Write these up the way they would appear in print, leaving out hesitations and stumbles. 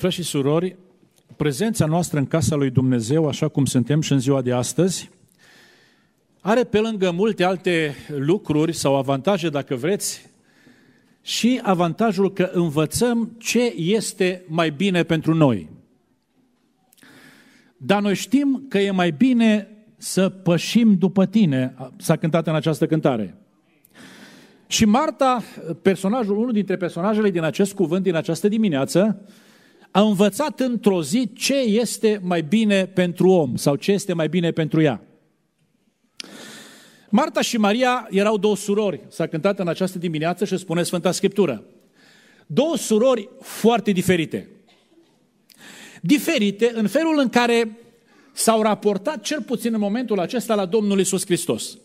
Frați și surori, prezența noastră în casa lui Dumnezeu, așa cum suntem și în ziua de astăzi, are pe lângă multe alte lucruri sau avantaje, dacă vreți, și avantajul că învățăm ce este mai bine pentru noi. Dar noi știm că e mai bine să pășim după tine, s-a cântat în această cântare. Și Marta, unul dintre personajele din acest cuvânt, din această dimineață, a învățat într-o zi ce este mai bine pentru om sau ce este mai bine pentru ea. Marta și Maria erau două surori, s-a cântat în această dimineață și spune Sfânta Scriptură. Două surori foarte diferite. Diferite în felul în care s-au raportat, cel puțin în momentul acesta, la Domnul Iisus Hristos.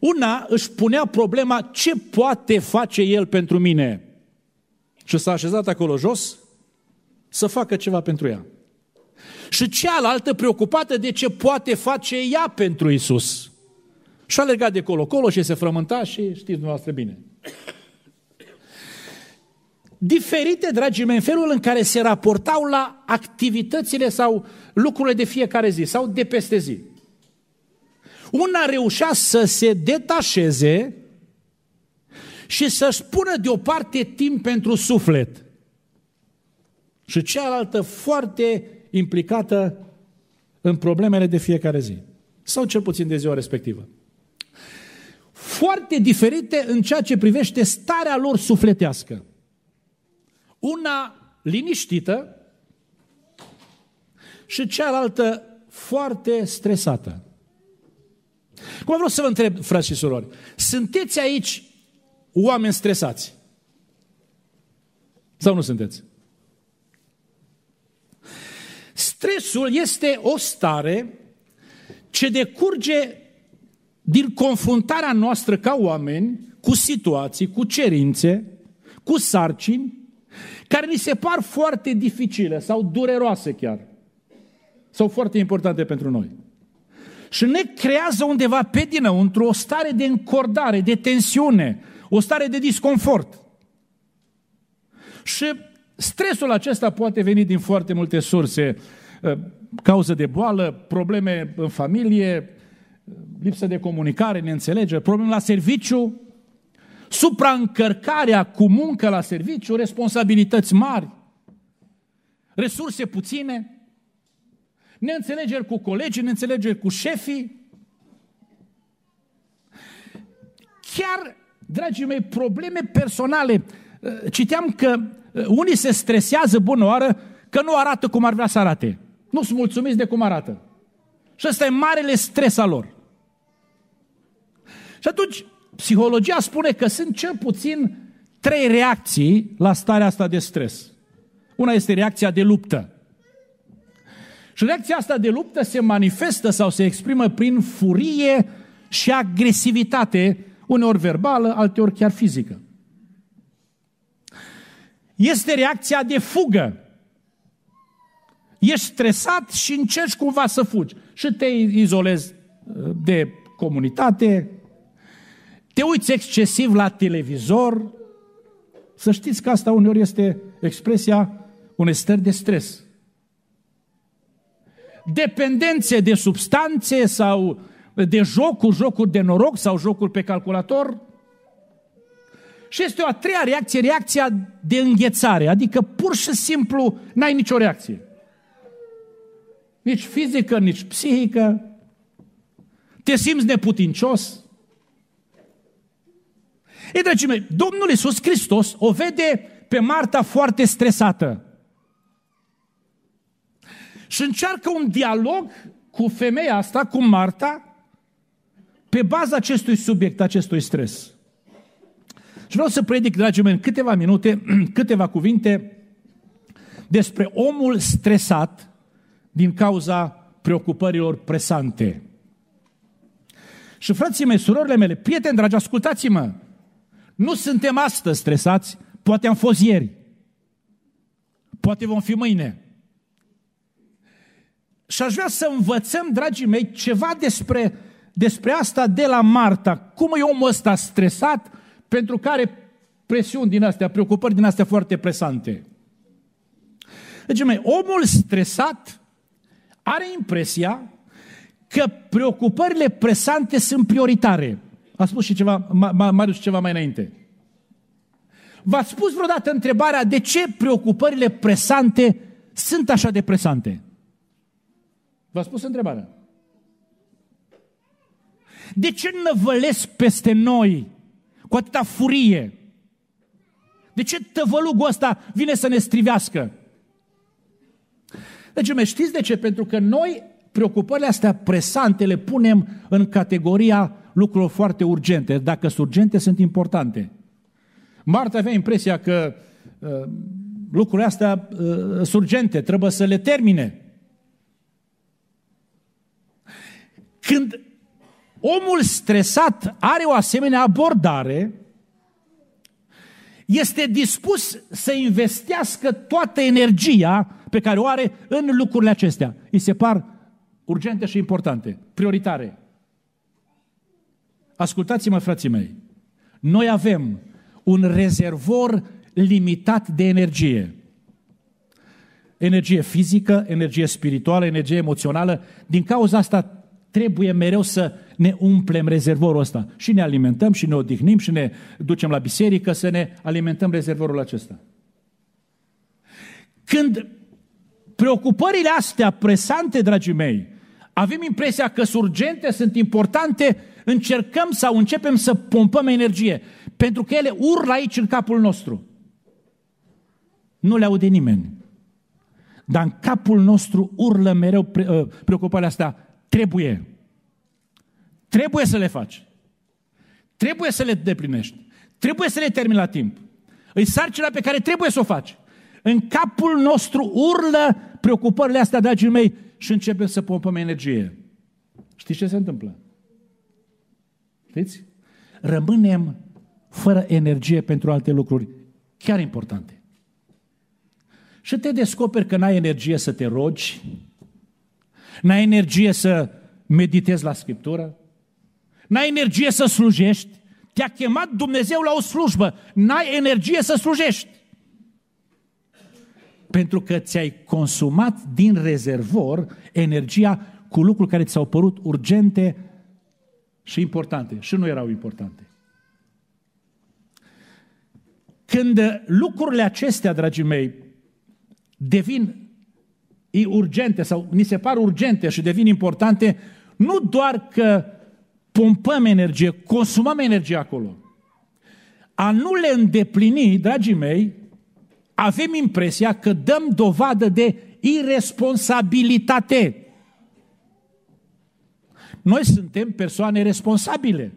Una își punea problema ce poate face El pentru mine și s-a așezat acolo jos să facă ceva pentru ea. Și cealaltă preocupată de ce poate face ea pentru Iisus. Și a legat de colo-colo și se frământa și știți dumneavoastră bine. Diferite, dragii mei, în felul în care se raportau la activitățile sau lucrurile de fiecare zi sau de peste zi. Una reușea să se detașeze și să-și pună deoparte timp pentru suflet. Și cealaltă foarte implicată în problemele de fiecare zi. Sau cel puțin de ziua respectivă. Foarte diferite în ceea ce privește starea lor sufletească. Una liniștită și cealaltă foarte stresată. Cum vreau să vă întreb, frați și surori, sunteți aici oameni stresați? Sau nu sunteți? Stresul este o stare ce decurge din confruntarea noastră ca oameni cu situații, cu cerințe, cu sarcini, care ni se par foarte dificile sau dureroase chiar, sau foarte importante pentru noi. Și ne creează undeva pe dinăuntru o stare de încordare, de tensiune, o stare de disconfort. Și stresul acesta poate veni din foarte multe surse, cauză de boală, probleme în familie, lipsă de comunicare, neînțelegere, probleme la serviciu, supraîncărcarea cu muncă la serviciu, responsabilități mari, resurse puține, neînțelegeri cu colegii, neînțelegeri cu șefii. Chiar, dragii mei, probleme personale. Citeam că unii se stresează bună oară că nu arată cum ar vrea să arate. Nu sunt mulțumiți de cum arată. Și ăsta e marele stres al lor. Și atunci, psihologia spune că sunt cel puțin 3 reacții la starea asta de stres. Una este reacția de luptă. Și reacția asta de luptă se manifestă sau se exprimă prin furie și agresivitate, uneori verbală, alteori chiar fizică. Este reacția de fugă. Ești stresat și încerci cumva să fugi. Și te izolezi de comunitate, te uiți excesiv la televizor. Să știți că asta uneori este expresia unei stări de stres. Dependențe de substanțe sau de jocuri de noroc sau jocuri pe calculator. Și este o a treia reacție, reacția de înghețare, adică pur și simplu n-ai nicio reacție. Nici fizică, nici psihică. Te simți neputincios. Ei, dragii mei, Domnul Iisus Hristos o vede pe Marta foarte stresată. Și încearcă un dialog cu femeia asta, cu Marta, pe baza acestui subiect, acestui stres. Și vreau să predic, dragii mei, în câteva minute, câteva cuvinte despre omul stresat din cauza preocupărilor presante. Și frații mei, surorile mele, prieteni dragi, ascultați-mă! Nu suntem astăzi stresați, poate am fost ieri, poate vom fi mâine. Și aș vrea să învățăm, dragii mei, ceva despre asta de la Marta. Cum e omul ăsta stresat pentru care presiuni din astea, preocupări din astea foarte presante. Deci, omul stresat are impresia că preocupările presante sunt prioritare. A spus și ceva, Marius ceva mai înainte. V-ați spus vreodată întrebarea de ce preocupările presante sunt așa de presante? V-ați spus întrebarea. De ce năvălesc peste noi cu atâta furie? De ce tăvălugul ăsta vine să ne strivească? Deci, știți de ce? Pentru că noi preocupările astea presante le punem în categoria lucruri foarte urgente. Dacă sunt urgente, sunt importante. Marta avea impresia că lucrurile astea sunt urgente, trebuie să le termine. Când omul stresat are o asemenea abordare, este dispus să investească toată energia pe care o are în lucrurile acestea. Îi se par urgente și importante, prioritare. Ascultați-mă, frații mei, noi avem un rezervor limitat de energie. Energie fizică, energie spirituală, energie emoțională. Din cauza asta trebuie mereu să ne umplem rezervorul ăsta. Și ne alimentăm, și ne odihnim, și ne ducem la biserică să ne alimentăm rezervorul acesta. Când preocupările astea presante, dragii mei, avem impresia că sunt urgente, sunt importante, încercăm sau începem să pompăm energie, pentru că ele urlă aici în capul nostru. Nu le aude nimeni. Dar în capul nostru urlă mereu preocupările astea. Trebuie. Trebuie să le faci. Trebuie să le deplinești. Trebuie să le termini la timp. Îi sarcina pe care trebuie să o faci. În capul nostru urlă preocupările astea, dragii mei, și începem să pompăm energie. Știți ce se întâmplă? Știți? Rămânem fără energie pentru alte lucruri chiar importante. Și te descoperi că n-ai energie să te rogi, n-ai energie să meditezi la Scriptură, n-ai energie să slujești, te-a chemat Dumnezeu la o slujbă, n-ai energie să slujești. Pentru că ți-ai consumat din rezervor energia cu lucruri care ți-au părut urgente și importante. Și nu erau importante. Când lucrurile acestea, dragii mei, devin urgente sau ni se par urgente și devin importante, nu doar că pompăm energie, consumăm energie acolo. A nu le îndeplini, dragii mei, avem impresia că dăm dovadă de irresponsabilitate. Noi suntem persoane responsabile.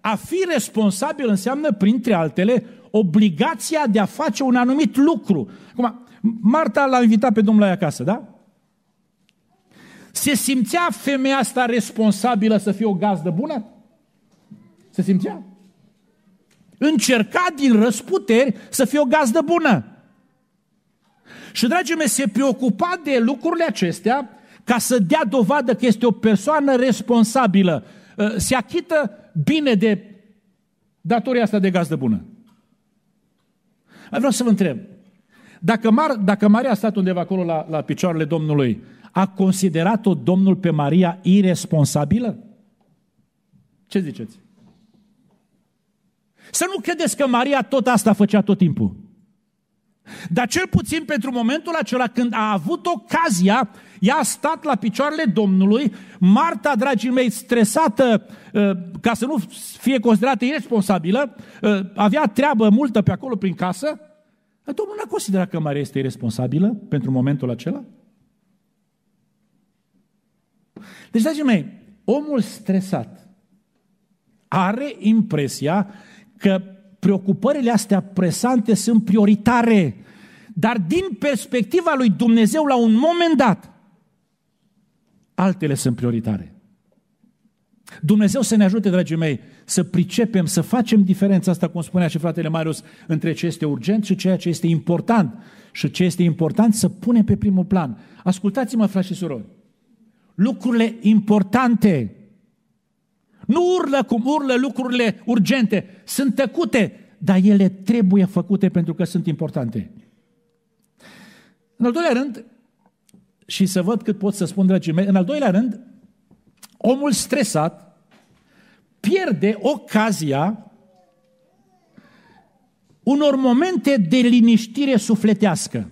A fi responsabil înseamnă, printre altele, obligația de a face un anumit lucru. Acum, Marta l-a invitat pe Domnul la acasă, da? Se simțea femeia asta responsabilă să fie o gazdă bună? Se simțea? Încerca din răsputeri să fie o gazdă bună. Și, dragii mei, se preocupa de lucrurile acestea ca să dea dovadă că este o persoană responsabilă. Se achită bine de datoria asta de gazdă bună. Vreau să vă întreb. Dacă Maria a stat undeva acolo la picioarele Domnului, a considerat-o Domnul pe Maria iresponsabilă? Ce ziceți? Să nu credeți că Maria tot asta făcea tot timpul. Dar cel puțin pentru momentul acela când a avut ocazia, ea a stat la picioarele Domnului. Marta, dragii mei, stresată, ca să nu fie considerată iresponsabilă, avea treabă multă pe acolo prin casă. Domnul n-a considerat că Maria este iresponsabilă pentru momentul acela? Deci, dragii mei, omul stresat are impresia că preocupările astea presante sunt prioritare, dar din perspectiva lui Dumnezeu, la un moment dat, altele sunt prioritare. Dumnezeu să ne ajute, dragii mei, să pricepem, să facem diferența asta, cum spunea și fratele Marius, între ce este urgent și ceea ce este important. Și ce este important să punem pe primul plan. Ascultați-mă, frați și surori, lucrurile importante nu urlă cum urlă lucrurile urgente, sunt tăcute, dar ele trebuie făcute pentru că sunt importante. În al doilea rând, și să văd cât pot să spun, dragii mei, în al doilea rând, omul stresat pierde ocazia unor momente de liniștire sufletească.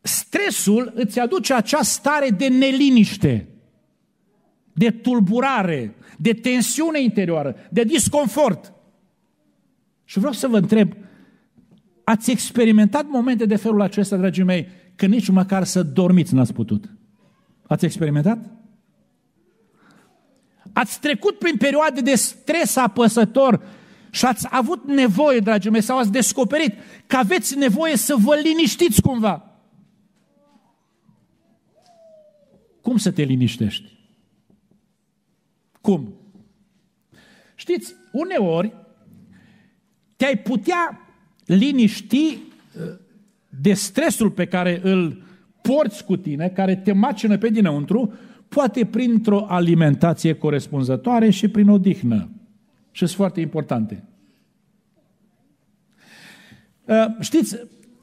Stresul îți aduce acea stare de neliniște, de tulburare, de tensiune interioară, de disconfort. Și vreau să vă întreb, ați experimentat momente de felul acesta, dragii mei, că nici măcar să dormiți n-ați putut? Ați experimentat? Ați trecut prin perioade de stres apăsător și ați avut nevoie, dragii mei, sau ați descoperit că aveți nevoie să vă liniștiți cumva. Cum să te liniștești? Cum? Știți, uneori te-ai putea liniști de stresul pe care îl porți cu tine, care te macină pe dinăuntru, poate printr-o alimentație corespunzătoare și prin odihnă. Și sunt foarte importante. Știți,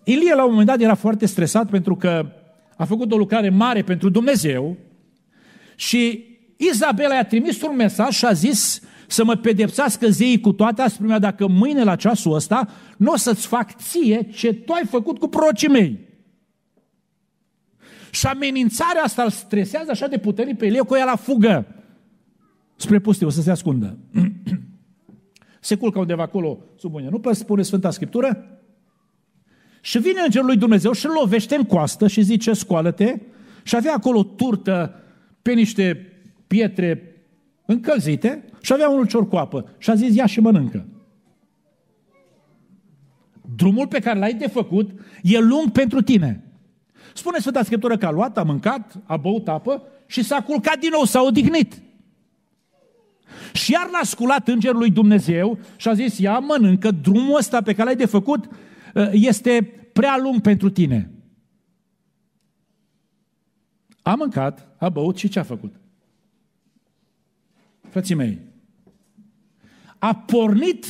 Ilie la un moment dat era foarte stresat pentru că a făcut o lucrare mare pentru Dumnezeu și Izabela i-a trimis un mesaj și a zis să mă pedepsească zeii cu toate, a spus, dacă mâine la ceasul ăsta nu o să-ți fac ție ce tu ai făcut cu prorocii mei. Și amenințarea asta îl stresează așa de puternic pe Ilie că ea la fugă spre pustiu, să se ascundă. Se culcă undeva acolo sub un ianupă, spune Sfânta Scriptură, și vine Îngerul lui Dumnezeu și îl lovește în coastă și zice, scoală-te, și avea acolo turtă pe niște pietre încălzite și avea un ulcior cu apă și a zis, ia și mănâncă. Drumul pe care l-ai de făcut e lung pentru tine. Spune Sfânta Scriptură că a luat, a mâncat, a băut apă și s-a culcat din nou, s-a odihnit. Și iar l-a sculat Îngerul lui Dumnezeu și a zis, ia mănâncă, drumul ăsta pe care l-ai de făcut este prea lung pentru tine. A mâncat, a băut și ce a făcut? Frații mei, a pornit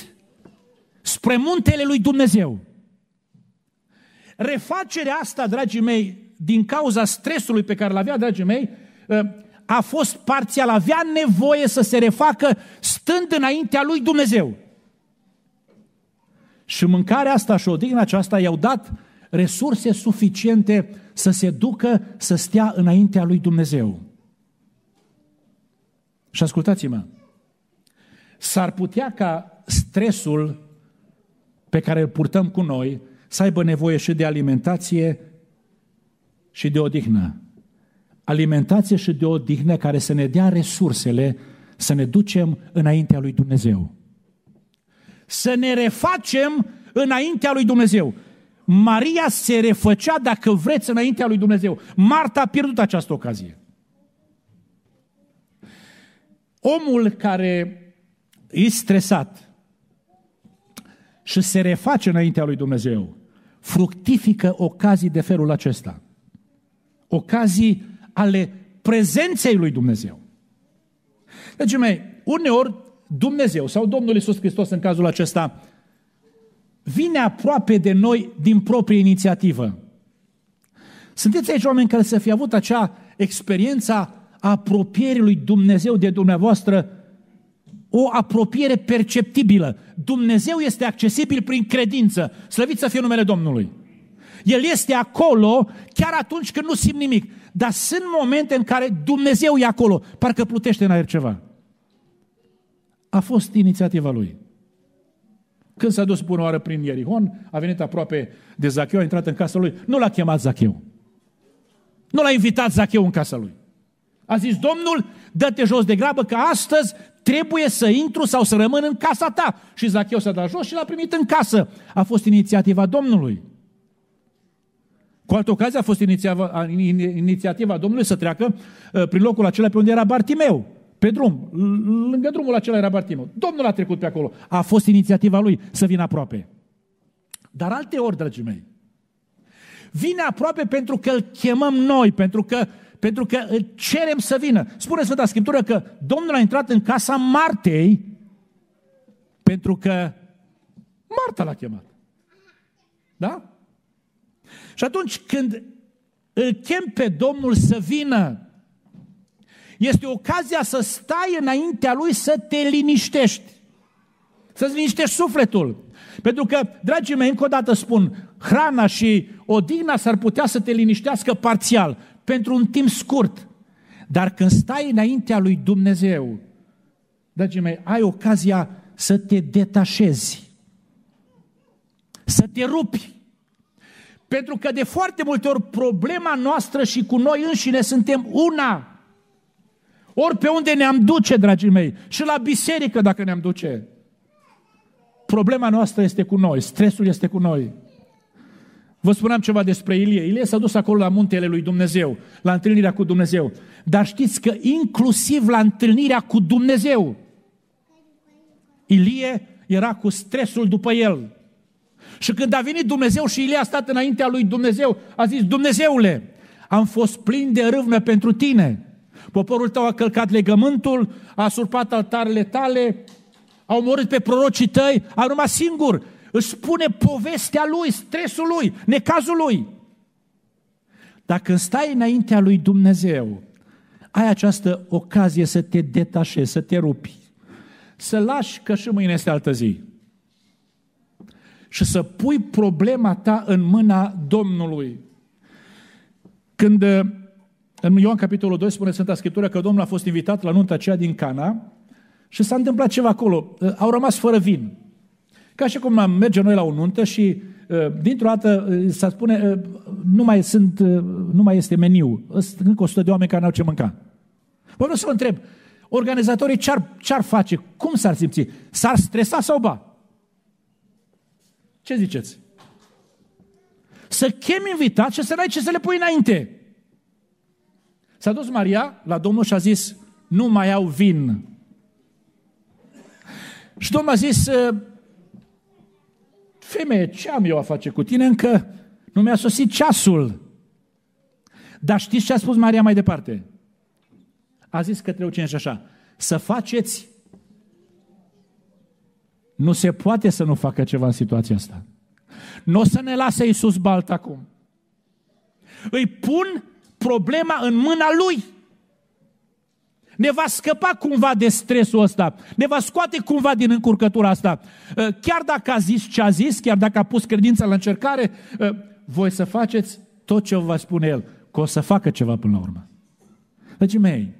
spre muntele lui Dumnezeu. Refacerea asta, dragii mei, din cauza stresului pe care l-avea, dragii mei, a fost parțial, avea nevoie să se refacă stând înaintea lui Dumnezeu. Și mâncarea asta și odihna aceasta i-au dat resurse suficiente să se ducă să stea înaintea lui Dumnezeu. Și ascultați-mă, s-ar putea ca stresul pe care îl purtăm cu noi să aibă nevoie și de alimentație și de odihnă. Alimentație și de odihnă care să ne dea resursele să ne ducem înaintea lui Dumnezeu. Să ne refacem înaintea lui Dumnezeu. Maria se refăcea, dacă vreți, înaintea lui Dumnezeu. Marta a pierdut această ocazie. Omul care e stresat și se reface înaintea lui Dumnezeu, fructifică ocazii de felul acesta. Ocazii ale prezenței lui Dumnezeu. Dragii mei, uneori Dumnezeu sau Domnul Iisus Hristos în cazul acesta vine aproape de noi din proprie inițiativă. Sunteți aici oameni care să fi avut acea experiență a apropierii lui Dumnezeu de dumneavoastră, o apropiere perceptibilă. Dumnezeu este accesibil prin credință. Slăvit să fie numele Domnului. El este acolo chiar atunci când nu simt nimic. Dar sunt momente în care Dumnezeu e acolo. Parcă plutește în aer ceva. A fost inițiativa lui. Când s-a dus bună oară prin Ierihon, a venit aproape de Zacheu, a intrat în casa lui. Nu l-a chemat Zacheu. Nu l-a invitat Zacheu în casa lui. A zis, Domnul, dă-te jos de grabă că astăzi trebuie să intru sau să rămân în casa ta. Și Zacheu s-a dat jos și l-a primit în casă. A fost inițiativa Domnului. Cu altă ocazie a fost inițiativa Domnului să treacă prin locul acela pe unde era Bartimeu. Pe drum, lângă drumul acela era Bartimeu. Domnul a trecut pe acolo. A fost inițiativa lui să vină aproape. Dar alte ori, dragii mei, vine aproape pentru că îl chemăm noi, pentru că îl cerem să vină. Spune Sfânta Scriptură că Domnul a intrat în casa Martei pentru că Marta l-a chemat. Da? Și atunci când îl chem pe Domnul să vină, este ocazia să stai înaintea Lui, să te liniștești, să-ți liniștești sufletul. Pentru că, dragii mei, încă o dată spun, hrana și odihna s-ar putea să te liniștească parțial, pentru un timp scurt. Dar când stai înaintea lui Dumnezeu, dragii mei, ai ocazia să te detașezi, să te rupi. Pentru că de foarte multe ori problema noastră și cu noi înșine suntem una. Ori pe unde ne-am duce, dragii mei, și la biserică dacă ne-am duce, problema noastră este cu noi, stresul este cu noi. Vă spuneam ceva despre Ilie. Ilie s-a dus acolo la muntele lui Dumnezeu, la întâlnirea cu Dumnezeu. Dar știți că inclusiv la întâlnirea cu Dumnezeu, Ilie era cu stresul după el. Și când a venit Dumnezeu și Ilie a stat înaintea lui Dumnezeu, a zis: Dumnezeule, am fost plin de râvnă pentru tine. Poporul tău a călcat legământul, a surpat altarele tale, a omorât pe prorocii tăi, a rămas singur. Își spune povestea lui, stresul lui, necazul lui. Dacă stai înaintea lui Dumnezeu, ai această ocazie să te detașezi, să te rupi, să lași că și mâine este altă zi și să pui problema ta în mâna Domnului. Când în Ioan capitolul 2 spune Sfânta Scriptură că Domnul a fost invitat la nunta aceea din Cana și s-a întâmplat ceva acolo, au rămas fără vin. Ca și cum mergem noi la o nuntă și dintr-o dată se spune nu mai este meniu, sunt încă 100 de oameni care n-au ce mânca. Bă, vreau să vă întreb, organizatorii ce-ar face? Cum s-ar simți? S-ar stresa sau ba? Ce ziceți? Să chemi invitați și să n-ai ce să le pui înainte. S-a dus Maria la Domnul și a zis: nu mai au vin. Și Domnul a zis: Femeie, ce am eu a face cu tine? Încă nu mi-a sosit ceasul. Dar știți ce a spus Maria mai departe? A zis către ucenici așa: să faceți. Nu se poate să nu facă ceva în situația asta. Nu o să ne lase Iisus balt acum. Îi pun problema în mâna Lui. Ne va scăpa cumva de stresul ăsta, ne va scoate cumva din încurcătura asta. Chiar dacă a zis ce a zis, chiar dacă a pus credința la încercare, voi să faceți tot ce vă spune El, că o să facă ceva până la urmă. Dragii mei,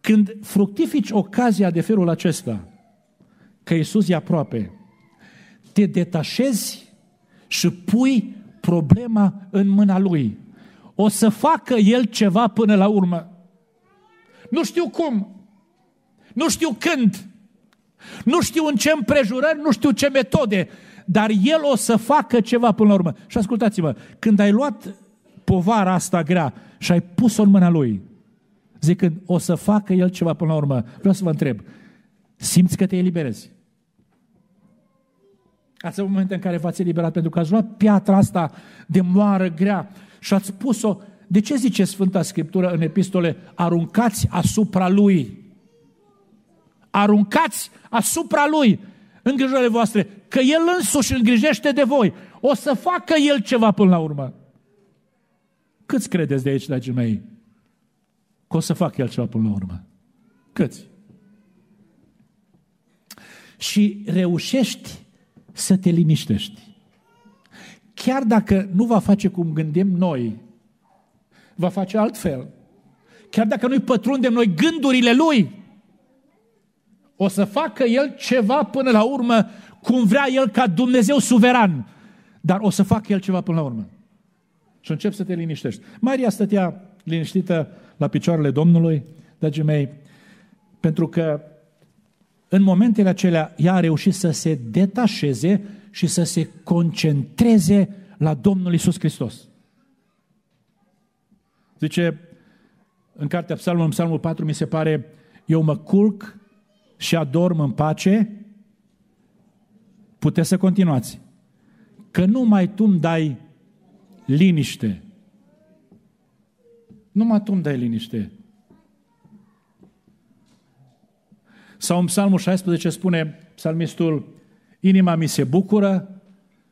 când fructifici ocazia de felul acesta, că Iisus e aproape, te detașezi și pui problema în mâna Lui. O să facă El ceva până la urmă. Nu știu cum, nu știu când, nu știu în ce împrejurări, nu știu ce metode, dar El o să facă ceva până la urmă. Și ascultați-mă, când ai luat povara asta grea și ai pus-o în mâna Lui, zicând: o să facă El ceva până la urmă, vreau să vă întreb, simți că te eliberezi? Ați avut momente în care v-ați eliberat pentru că ați luat piatra asta de moară grea și ați pus-o. De ce zice Sfânta Scriptură în epistole: aruncați asupra Lui? Aruncați asupra Lui îngrijorările voastre, că El însuși îngrijește de voi. O să facă El ceva până la urmă. Câți credeți de aici, dragii mei, că o să facă El ceva până la urmă? Câți? Și reușești să te liniștești. Chiar dacă nu va face cum gândim noi, va face altfel. Chiar dacă nu-i pătrundem noi gândurile Lui, o să facă El ceva până la urmă, cum vrea El ca Dumnezeu suveran, dar o să facă El ceva până la urmă. Și încep să te liniștești. Maria stătea liniștită la picioarele Domnului, dragii mei, pentru că în momentele acelea ea a reușit să se detașeze și să se concentreze la Domnul Iisus Hristos. Zice în cartea Psalmului, în Psalmul 4, mi se pare: eu mă culc și adorm în pace. Puteți să continuați. Că numai Tu îmi dai liniște. Numai Tu îmi dai liniște. Sau în Psalmul 16 spune psalmistul: inima mi se bucură,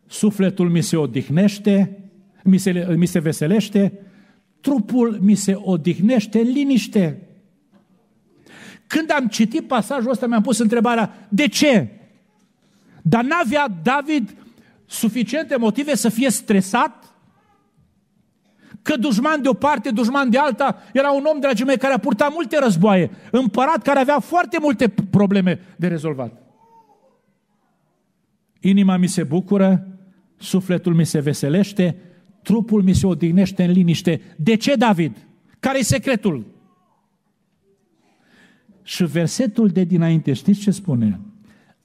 sufletul mi se odihnește, mi se veselește, trupul mi se odihnește, liniște. Când am citit pasajul ăsta, mi-am pus întrebarea, de ce? Dar n-avea David suficiente motive să fie stresat? Că dușman de o parte, dușman de alta, era un om, dragii mei, care a purtat multe războaie, împărat care avea foarte multe probleme de rezolvat. Inima mi se bucură, sufletul mi se veselește, trupul mi se odihnește în liniște. De ce, David? Care-i secretul? Și versetul de dinainte, știți ce spune?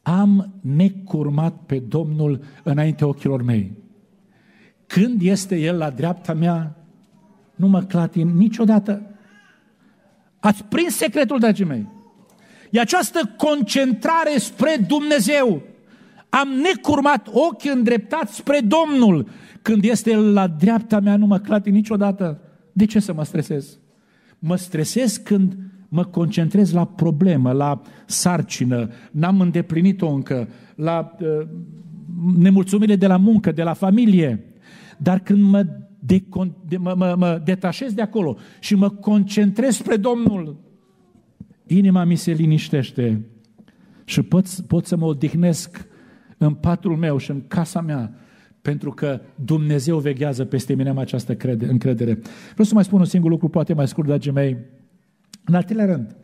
Am necurmat pe Domnul înaintea ochilor mei. Când este El la dreapta mea, nu mă clatin niciodată. Ați prins secretul, dragii mei. E această concentrare spre Dumnezeu. Am necurmat ochii îndreptați spre Domnul. Când este El la dreapta mea, nu mă clatin niciodată. De ce să mă stresez? Mă stresez când mă concentrez la problemă, la sarcină, n-am îndeplinit-o încă, la nemulțumirile de la muncă, de la familie. Dar când mă detașez de acolo și mă concentrez spre Domnul, inima mi se liniștește și pot să mă odihnesc în patul meu și în casa mea, pentru că Dumnezeu veghează peste mine, am această încredere. Vreau să mai spun un singur lucru, poate mai scurt, dragii mei. În al treilea rând,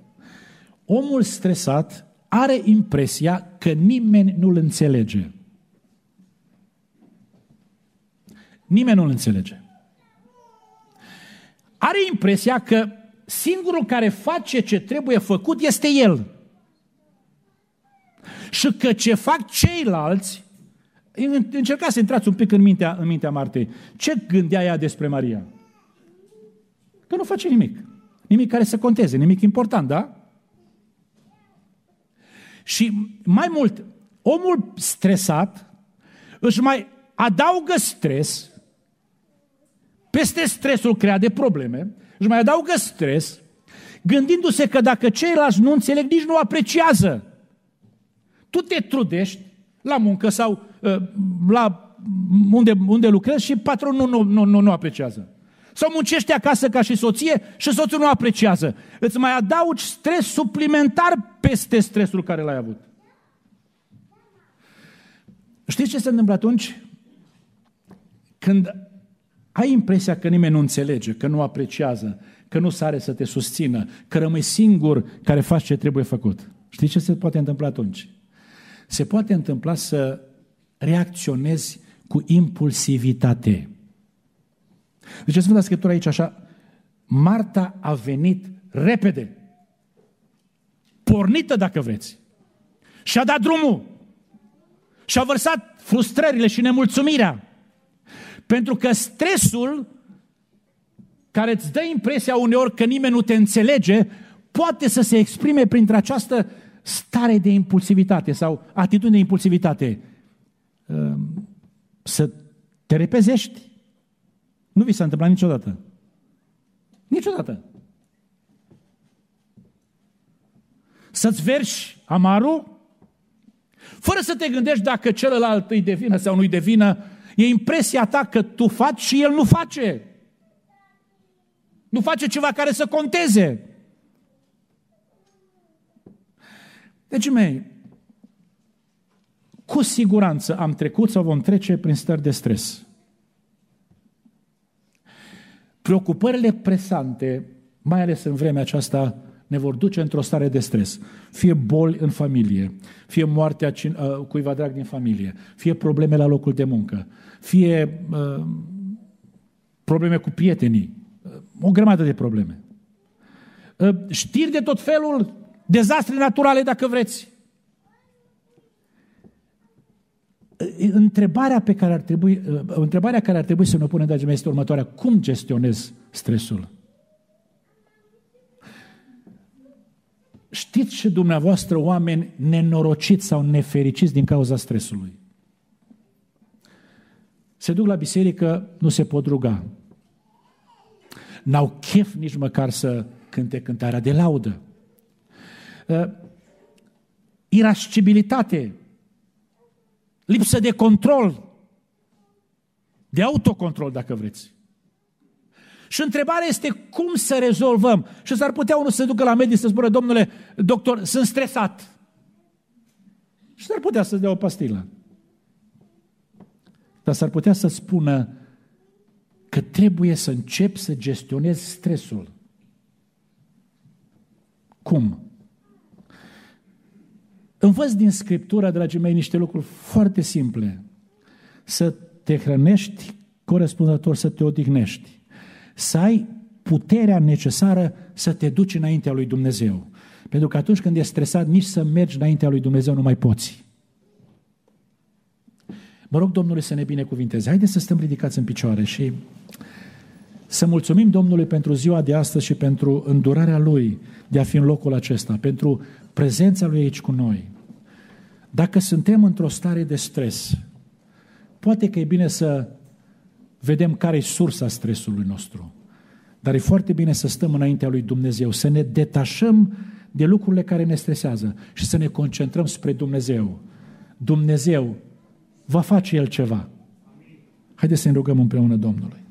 omul stresat are impresia că nimeni nu-l înțelege. Nimeni nu-l înțelege. Are impresia că singurul care face ce trebuie făcut este el. Și că ce fac ceilalți, încercați să intrați un pic în mintea Martei. Ce gândea ea despre Maria? Că nu face nimic. Nimic care să conteze, nimic important, da? Și mai mult, omul stresat își mai adaugă stres, peste stresul creat de probleme, își mai adaugă stres, gândindu-se că dacă ceilalți nu înțeleg, nici nu apreciază. Tu te trudești la muncă sau la unde lucrezi și patronul nu apreciază. Sau muncești acasă ca și soție și soțul nu apreciază. Îți mai adaugi stres suplimentar peste stresul care l-ai avut. Știți ce se întâmplă atunci? Când ai impresia că nimeni nu înțelege, că nu apreciază, că nu sare să te susțină, că rămâi singur care faci ce trebuie făcut. Știți ce se poate întâmpla atunci? Se poate întâmpla să reacționezi cu impulsivitate. Deci Sfânta Scriptură aici așa, Marta a venit repede, pornită dacă vreți, și-a dat drumul, și-a vărsat frustrările și nemulțumirea, pentru că stresul care îți dă impresia uneori că nimeni nu te înțelege, poate să se exprime printr-această stare de impulsivitate sau atitudine de impulsivitate. Să te repezești. Nu vi s-a întâmplat niciodată. Niciodată. Să-ți vergi amarul, fără să te gândești dacă celălalt îi de vină sau nu-i de vină, e impresia ta că tu faci și el nu face. Nu face ceva care să conteze. Deci, cu siguranță am trecut sau vom trece prin stări de stres. Preocupările presante, mai ales în vremea aceasta, ne vor duce într-o stare de stres. Fie boli în familie, fie moartea cuiva drag din familie, fie probleme la locul de muncă, fie probleme cu prietenii, o grămadă de probleme. Știri de tot felul, dezastre naturale, dacă vreți. Întrebarea care ar trebui să ne punem, dragii mei, este următoarea. Cum gestionez stresul? Știți și dumneavoastră oameni nenorociți sau nefericiți din cauza stresului. Se duc la biserică, nu se pot ruga. N-au chef nici măcar să cânte cântarea de laudă. Irascibilitate, lipsă de control, de autocontrol, dacă vreți. Și întrebarea este cum să rezolvăm. Și s-ar putea unul să se ducă la medic să spună: domnule doctor, sunt stresat. Și s-ar putea să-ți dea o pastilă. Dar s-ar putea să spună că trebuie să încep să gestionez stresul. Cum? Învăț din Scriptura, dragii mei, niște lucruri foarte simple. Să te hrănești corespunzător, să te odihnești. Să ai puterea necesară să te duci înaintea lui Dumnezeu. Pentru că atunci când ești stresat, nici să mergi înaintea lui Dumnezeu nu mai poți. Mă rog Domnului să ne binecuvinteze. Haideți să stăm ridicați în picioare și să mulțumim Domnului pentru ziua de astăzi și pentru îndurarea Lui de a fi în locul acesta, pentru prezența Lui aici cu noi. Dacă suntem într-o stare de stres, poate că e bine să vedem care e sursa stresului nostru, dar e foarte bine să stăm înaintea Lui Dumnezeu, să ne detașăm de lucrurile care ne stresează și să ne concentrăm spre Dumnezeu. Dumnezeu va face El ceva. Haideți să ne rugăm împreună Domnului.